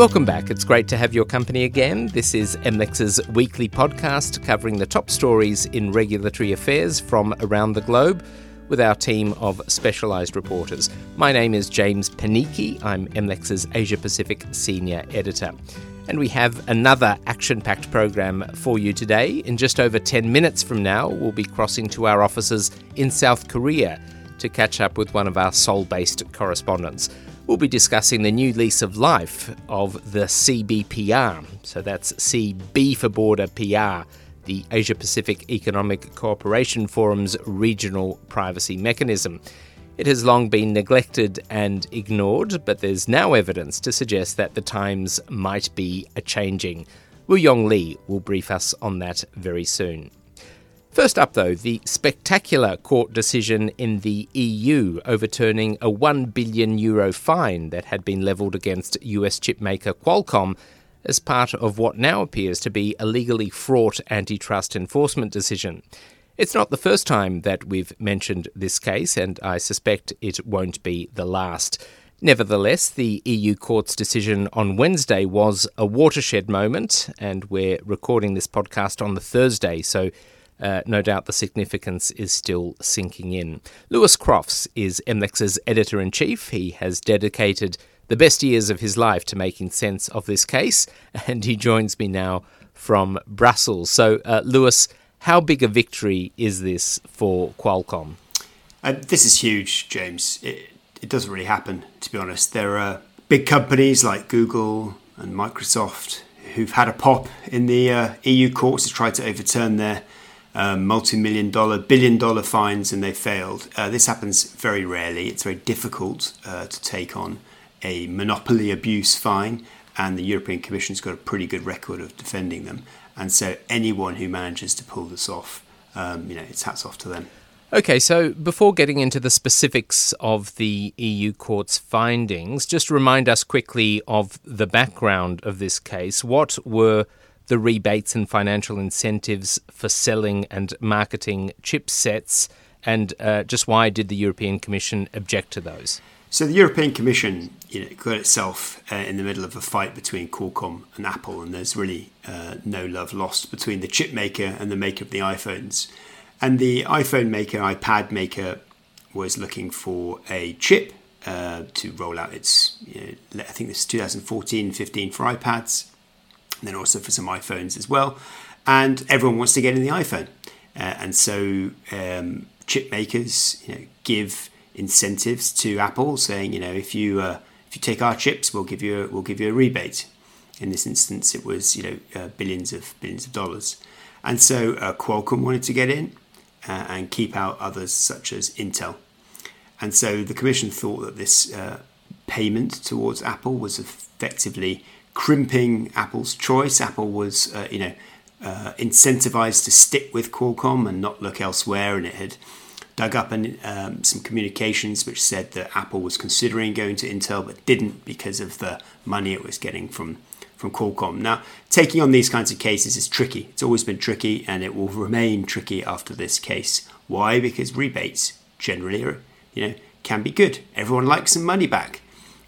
Welcome back. It's great to have your company again. This is MLEX's weekly podcast covering the top stories in regulatory affairs from around the globe with our team of specialised reporters. My name is James Paniki. I'm MLEX's Asia Pacific Senior Editor. And we have another action-packed program for you today. In just over 10 minutes from now, we'll be crossing to our offices in South Korea to catch up with one of our Seoul-based correspondents. We'll be discussing the new lease of life of the CBPR. So that's CB for border, PR, the Asia-Pacific Economic Cooperation Forum's regional privacy mechanism. It has long been neglected and ignored, but there's now evidence to suggest that the times might be a-changing. Wooyong Lee will brief us on that very soon. First up, though, the spectacular court decision in the EU overturning a €1 billion fine that had been levelled against US chipmaker Qualcomm as part of what now appears to be a legally fraught antitrust enforcement decision. It's not the first time that we've mentioned this case, and I suspect it won't be the last. Nevertheless, the EU court's decision on Wednesday was a watershed moment, and we're recording this podcast on the Thursday, so no doubt the significance is still sinking in. Lewis Crofts is MLEX's editor-in-chief. He has dedicated the best years of his life to making sense of this case, and he joins me now from Brussels. So, Lewis, how big a victory is this for Qualcomm? This is huge, James. It doesn't really happen, to be honest. There are big companies like Google and Microsoft who've had a pop in the EU courts to try to overturn their multi-billion dollar fines, and they failed. This happens very rarely. It's very difficult to take on a monopoly abuse fine, and the European Commission's got a pretty good record of defending them. And so anyone who manages to pull this off, it's hats off to them. Okay, so before getting into the specifics of the EU court's findings, just remind us quickly of the background of this case. What were the rebates and financial incentives for selling and marketing chipsets, and just why did the European Commission object to those? So the European Commission got itself in the middle of a fight between Qualcomm and Apple, and there's really no love lost between the chip maker and the maker of the iPhones. And the iPhone maker, iPad maker, was looking for a chip to roll out its, I think this is 2014-15 for iPads, and then also for some iPhones as well. And everyone wants to get in the iPhone. And so chip makers give incentives to Apple saying, if you take our chips, we'll give you a rebate. In this instance, it was, billions of dollars. And so Qualcomm wanted to get in and keep out others such as Intel. And so the Commission thought that this payment towards Apple was effectively crimping Apple's choice. Apple was, incentivized to stick with Qualcomm and not look elsewhere. And it had dug up some communications which said that Apple was considering going to Intel but didn't because of the money it was getting from Qualcomm. Now, taking on these kinds of cases is tricky. It's always been tricky, and it will remain tricky after this case. Why? Because rebates generally are, can be good. Everyone likes some money back.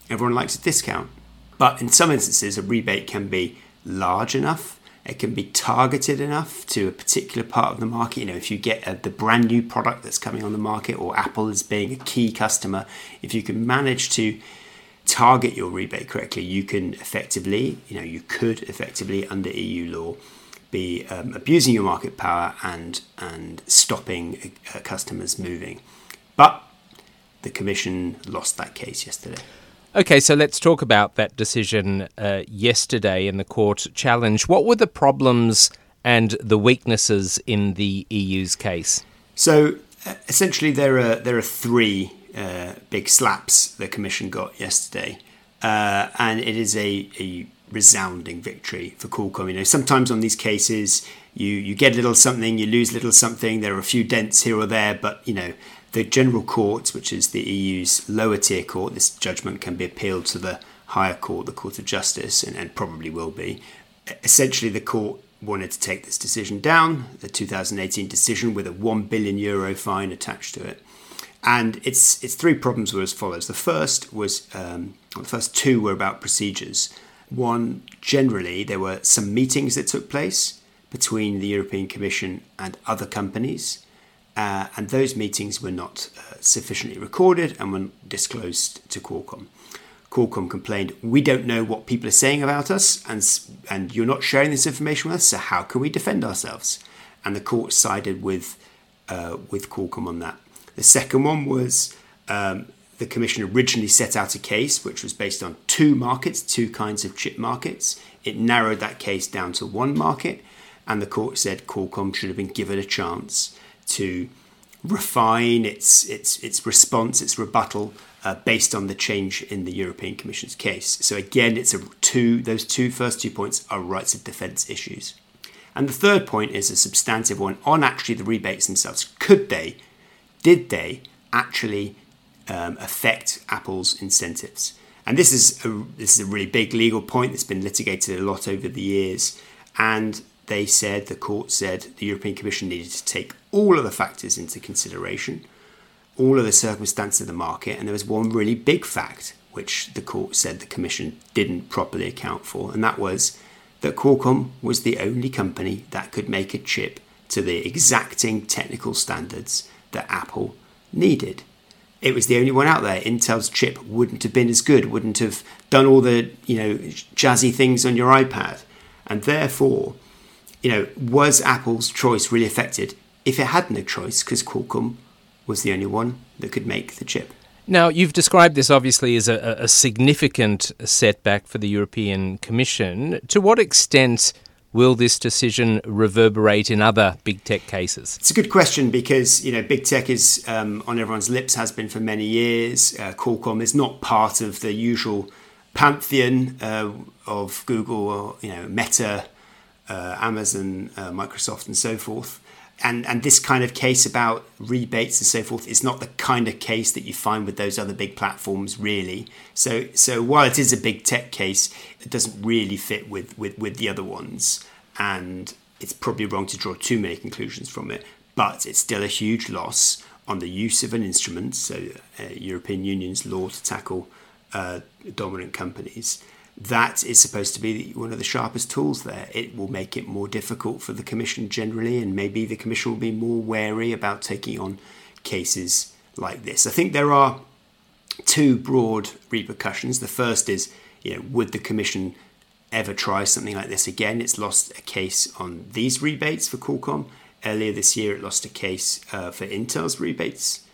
Everyone likes a discount. But in some instances, a rebate can be large enough. It can be targeted enough to a particular part of the market. If you get the brand new product that's coming on the market, or Apple as being a key customer, if you can manage to target your rebate correctly, you could effectively under EU law be abusing your market power and stopping customers moving. But the Commission lost that case yesterday. Okay, so let's talk about that decision yesterday in the court challenge. What were the problems and the weaknesses in the EU's case? So essentially there are three big slaps the Commission got yesterday. And it is a resounding victory for Qualcomm. Sometimes on these cases you get a little something, you lose a little something. There are a few dents here or there, but the General Court, which is the EU's lower tier court, this judgment can be appealed to the higher court, the Court of Justice, and probably will be. Essentially, the court wanted to take this decision down, the 2018 decision with a €1 billion fine attached to it. And its three problems were as follows. The first two were about procedures. One, generally, there were some meetings that took place between the European Commission and other companies, and those meetings were not sufficiently recorded and were disclosed to Qualcomm. Qualcomm complained, we don't know what people are saying about us, and you're not sharing this information with us, so how can we defend ourselves? And the court sided with Qualcomm on that. The second one was the Commission originally set out a case which was based on two markets, two kinds of chip markets. It narrowed that case down to one market, and the court said Qualcomm should have been given a chance to refine its response, its rebuttal, based on the change in the European Commission's case. So again, it's those first two points are rights of defence issues. And the third point is a substantive one on actually the rebates themselves. Did they actually affect Apple's incentives? And this is a really big legal point that's been litigated a lot over the years. And the court said the European Commission needed to take all of the factors into consideration, all of the circumstances of the market, and there was one really big fact which the court said the Commission didn't properly account for, and that was that Qualcomm was the only company that could make a chip to the exacting technical standards that Apple needed. It was the only one out there. Intel's chip wouldn't have been as good, wouldn't have done all the jazzy things on your iPad, and therefore, was Apple's choice really affected if it had no choice because Qualcomm was the only one that could make the chip? Now, you've described this obviously as a significant setback for the European Commission. To what extent will this decision reverberate in other big tech cases? It's a good question because, big tech is on everyone's lips, has been for many years. Qualcomm is not part of the usual pantheon of Google, or, Meta, Amazon, Microsoft and so forth. And this kind of case about rebates and so forth is not the kind of case that you find with those other big platforms, really. So while it is a big tech case, it doesn't really fit with the other ones. And it's probably wrong to draw too many conclusions from it. But it's still a huge loss on the use of an instrument, so European Union's law to tackle dominant companies. That is supposed to be one of the sharpest tools there. It will make it more difficult for the Commission generally, and maybe the Commission will be more wary about taking on cases like this. I think there are two broad repercussions. The first is, would the Commission ever try something like this again? It's lost a case on these rebates for Qualcomm. Earlier this year, it lost a case for Intel's rebates,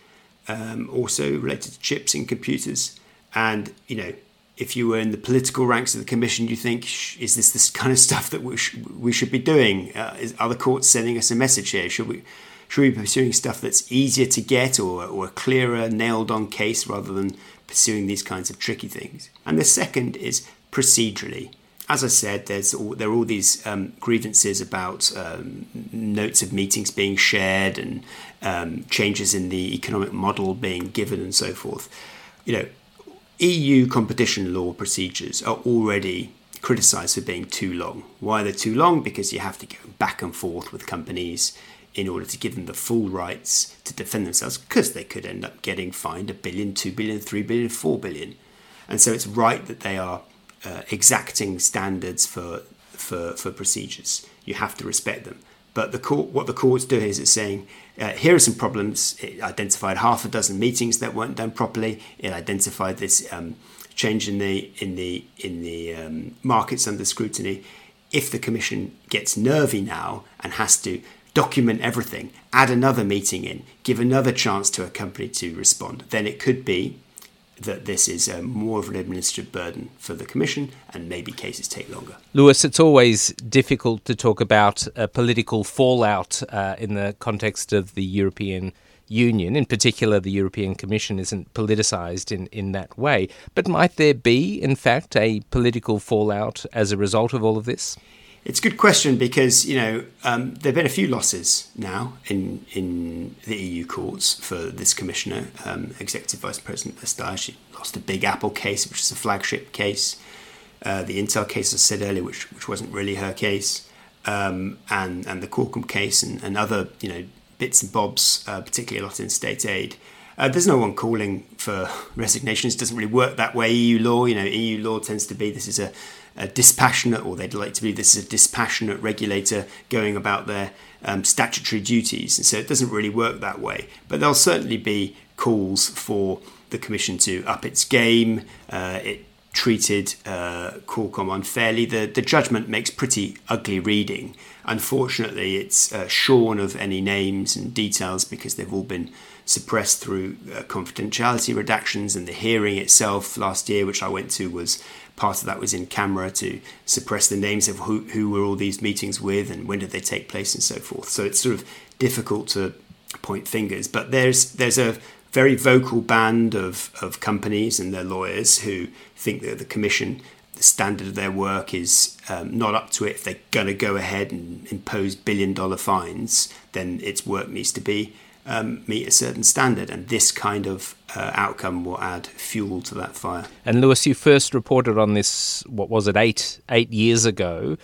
also related to chips and computers. And, if you were in the political ranks of the Commission, you think, is this kind of stuff that we should be doing? Are the courts sending us a message here? Should we be pursuing stuff that's easier to get or a clearer, nailed-on case rather than pursuing these kinds of tricky things? And the second is procedurally. As I said, there are all these grievances about notes of meetings being shared and changes in the economic model being given and so forth. EU competition law procedures are already criticised for being too long. Why are they too long? Because you have to go back and forth with companies in order to give them the full rights to defend themselves, because they could end up getting fined 1 billion, 2 billion, 3 billion, 4 billion. And so it's right that they are exacting standards for procedures. You have to respect them. But what the court's doing is it's saying, here are some problems. It identified half a dozen meetings that weren't done properly. It identified this change in the markets under scrutiny. If the Commission gets nervy now and has to document everything, add another meeting in, give another chance to a company to respond, then it could be that this is more of an administrative burden for the Commission, and maybe cases take longer. Lewis, it's always difficult to talk about political fallout in the context of the European Union. In particular, the European Commission isn't politicised in that way. But might there be, in fact, a political fallout as a result of all of this? It's a good question because, there have been a few losses now in the EU courts for this commissioner. Executive Vice President Vestager, she lost a big Apple case, which is a flagship case. The Intel case, I said earlier, which wasn't really her case. And the Qualcomm case and other, bits and bobs, particularly a lot in state aid. There's no one calling for resignations. It doesn't really work that way, EU law. EU law tends to be this is a dispassionate, or they'd like to believe this is a dispassionate regulator going about their statutory duties. And so it doesn't really work that way. But there'll certainly be calls for the Commission to up its game. It treated Qualcomm unfairly. The judgment makes pretty ugly reading. Unfortunately, it's shorn of any names and details because they've all been suppressed through confidentiality redactions, and the hearing itself last year, which I went to, was part of that was in camera to suppress the names of who were all these meetings with and when did they take place and so forth. So it's sort of difficult to point fingers, but there's a very vocal band of companies and their lawyers who think that the Commission, the standard of their work is not up to it. If they're going to go ahead and impose billion-dollar fines, then its work needs to be meet a certain standard, and this kind of outcome will add fuel to that fire. And Lewis, you first reported on this, what was it, eight years ago.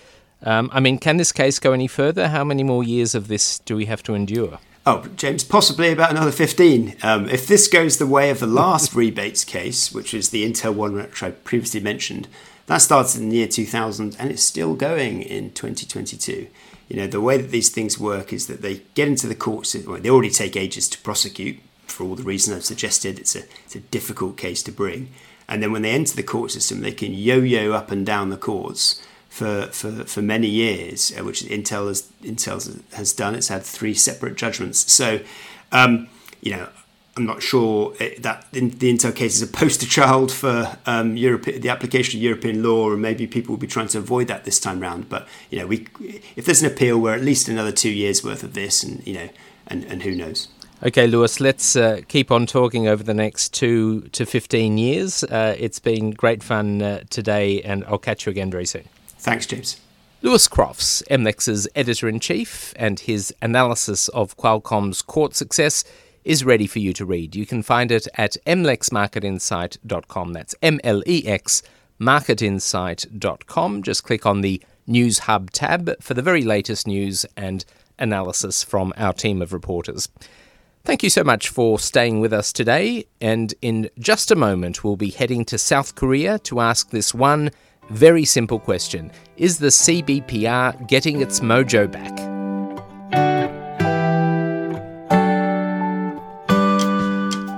I mean, can this case go any further? How many more years of this do we have to endure? Oh, James, possibly about another 15. If this goes the way of the last rebates case, which is the Intel one which I previously mentioned, that started in the year 2000 and it's still going in 2022. You know, the way that these things work is that they get into the courts. Well, they already take ages to prosecute for all the reasons I've suggested. It's a difficult case to bring. And then when they enter the court system, they can yo-yo up and down the courts for many years, which Intel has done. It's had three separate judgments. So, you know, I'm not sure that the Intel case is a poster child for the application of European law, and maybe people will be trying to avoid that this time round. But you know, if there's an appeal, we're at least another 2 years worth of this, and you know, and who knows. Okay, Lewis, let's keep on talking over the next 2 to 15 years. It's been great fun today, and I'll catch you again very soon. Thanks, James. Lewis Crofts, MLEX's editor-in-chief, and his analysis of Qualcomm's court success is ready for you to read. You can find it at mlexmarketinsight.com. That's MLEX marketinsight.com. Just click on the News Hub tab for the very latest news and analysis from our team of reporters. Thank you so much for staying with us today. And in just a moment, we'll be heading to South Korea to ask this one very simple question. Is the CBPR getting its mojo back?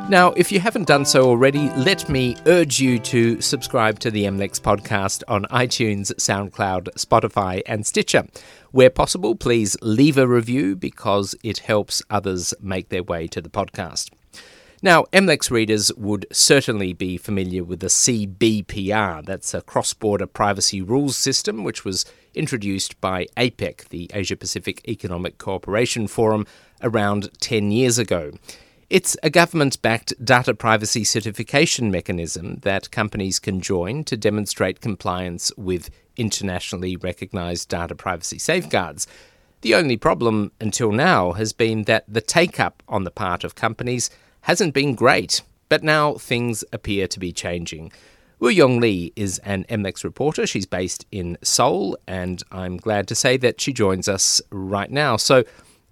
Now, if you haven't done so already, let me urge you to subscribe to the MLEX podcast on iTunes, SoundCloud, Spotify and Stitcher. Where possible, please leave a review because it helps others make their way to the podcast. Now, MLEX readers would certainly be familiar with the CBPR. That's a cross-border privacy rules system which was introduced by APEC, the Asia-Pacific Economic Cooperation Forum, around 10 years ago. It's a government-backed data privacy certification mechanism that companies can join to demonstrate compliance with internationally recognised data privacy safeguards. The only problem until now has been that the take-up on the part of companies hasn't been great, but now things appear to be changing. Wooyong Lee is an MLEX reporter. She's based in Seoul, and I'm glad to say that she joins us right now. So,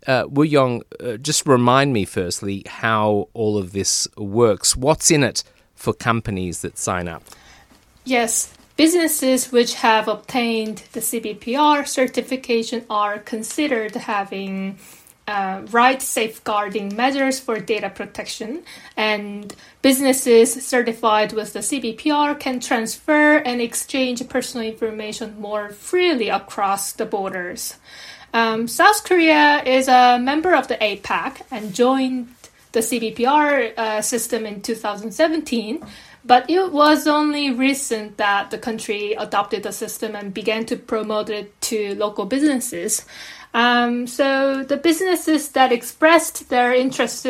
Wooyong, just remind me firstly how all of this works. What's in it for companies that sign up? Yes, businesses which have obtained the CBPR certification are considered having right safeguarding measures for data protection, and businesses certified with the CBPR can transfer and exchange personal information more freely across the borders. South Korea is a member of the APEC and joined the CBPR system in 2017, but it was only recent that the country adopted the system and began to promote it to local businesses. So the businesses that expressed their interests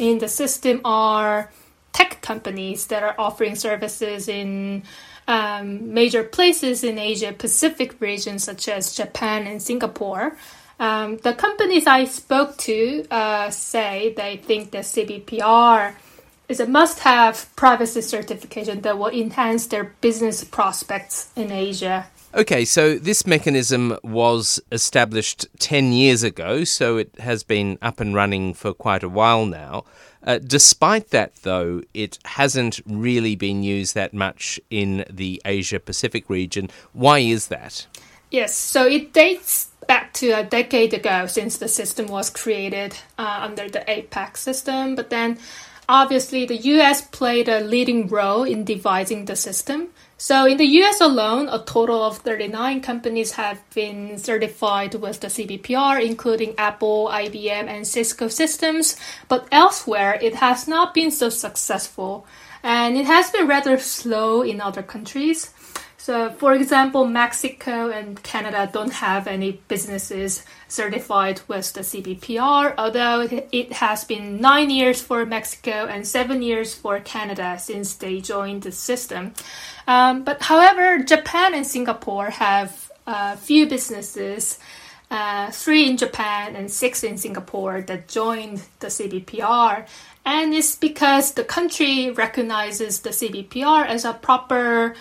in the system are tech companies that are offering services in major places in Asia-Pacific region, such as Japan and Singapore. The companies I spoke to say they think that CBPR is a must-have privacy certification that will enhance their business prospects in Asia Okay, so this mechanism was established 10 years ago, so it has been up and running for quite a while now. Despite that, though, it hasn't really been used that much in the Asia-Pacific region. Why is that? Yes, so it dates back to a decade ago since the system was created under the APEC system, but then obviously the US played a leading role in devising the system. So in the US alone, a total of 39 companies have been certified with the CBPR, including Apple, IBM, and Cisco systems. But elsewhere, it has not been so successful, and it has been rather slow in other countries. So, for example, Mexico and Canada don't have any businesses certified with the CBPR, although it has been 9 years for Mexico and 7 years for Canada since they joined the system. But however, Japan and Singapore have few businesses, 3 in Japan and 6 in Singapore, that joined the CBPR. And it's because the country recognizes the CBPR as a proper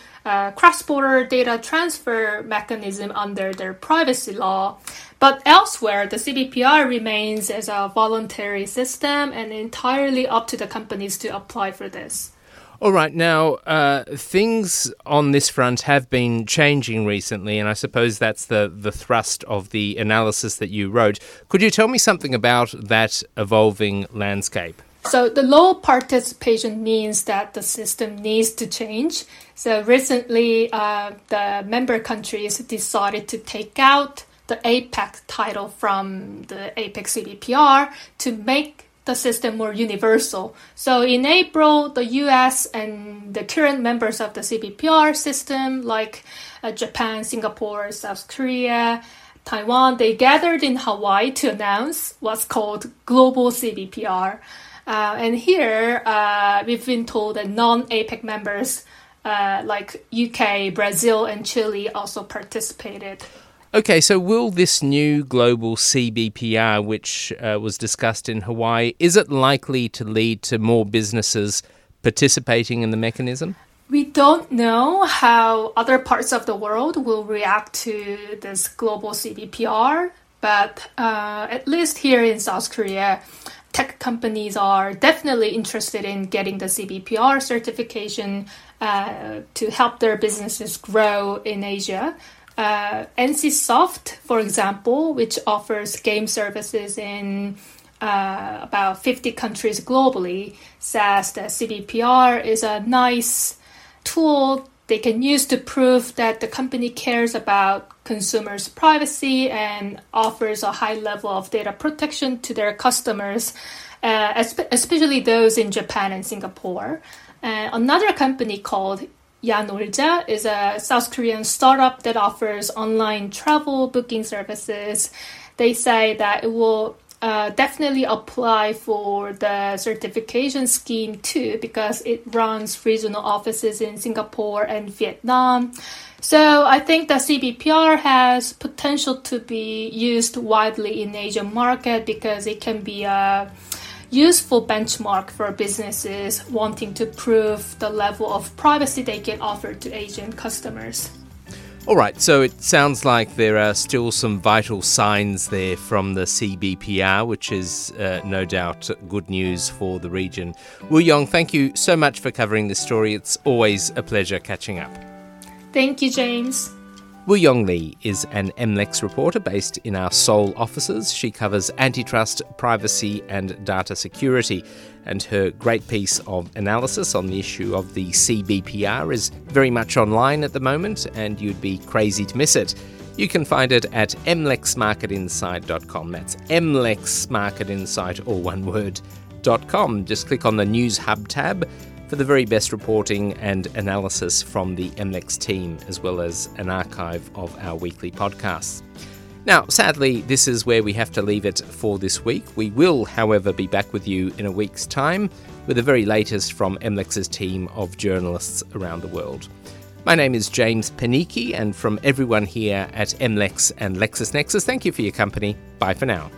cross-border data transfer mechanism under their privacy law. But elsewhere, the CBPR remains as a voluntary system and entirely up to the companies to apply for this. All right. Now, things on this front have been changing recently, and I suppose that's the thrust of the analysis that you wrote. Could you tell me something about that evolving landscape? So the low participation means that the system needs to change. So recently, the member countries decided to take out the APEC title from the APEC CBPR to make the system more universal. So in April, the US and the current members of the CBPR system, like Japan, Singapore, South Korea, Taiwan, they gathered in Hawaii to announce what's called Global CBPR. And here, we've been told that non-APEC members like UK, Brazil, and Chile also participated. Okay, so will this new global CBPR, which was discussed in Hawaii, is it likely to lead to more businesses participating in the mechanism? We don't know how other parts of the world will react to this global CBPR, but at least here in South Korea, tech companies are definitely interested in getting the CBPR certification to help their businesses grow in Asia. NCSoft, for example, which offers game services in about 50 countries globally, says that CBPR is a nice tool they can use to prove that the company cares about consumers' privacy and offers a high level of data protection to their customers, especially those in Japan and Singapore. Another company called Yanolja is a South Korean startup that offers online travel booking services. They say that it will definitely apply for the certification scheme too, because it runs regional offices in Singapore and Vietnam. So I think the CBPR has potential to be used widely in Asian market because it can be a useful benchmark for businesses wanting to prove the level of privacy they can offer to Asian customers. All right, so it sounds like there are still some vital signs there from the CBPR, which is no doubt good news for the region. Wooyong, thank you so much for covering this story. It's always a pleasure catching up. Thank you, James. Wooyong Lee is an MLEX reporter based in our Seoul offices. She covers antitrust, privacy and data security. And her great piece of analysis on the issue of the CBPR is very much online at the moment, and you'd be crazy to miss it. You can find it at mlexmarketinsight.com. That's mlexmarketinsight, all one word, .com. Just click on the News Hub tab for the very best reporting and analysis from the MLEX team, as well as an archive of our weekly podcasts. Now, sadly, this is where we have to leave it for this week. We will, however, be back with you in a week's time with the very latest from MLEX's team of journalists around the world. My name is James Paniki, and from everyone here at MLEX and LexisNexis, thank you for your company. Bye for now.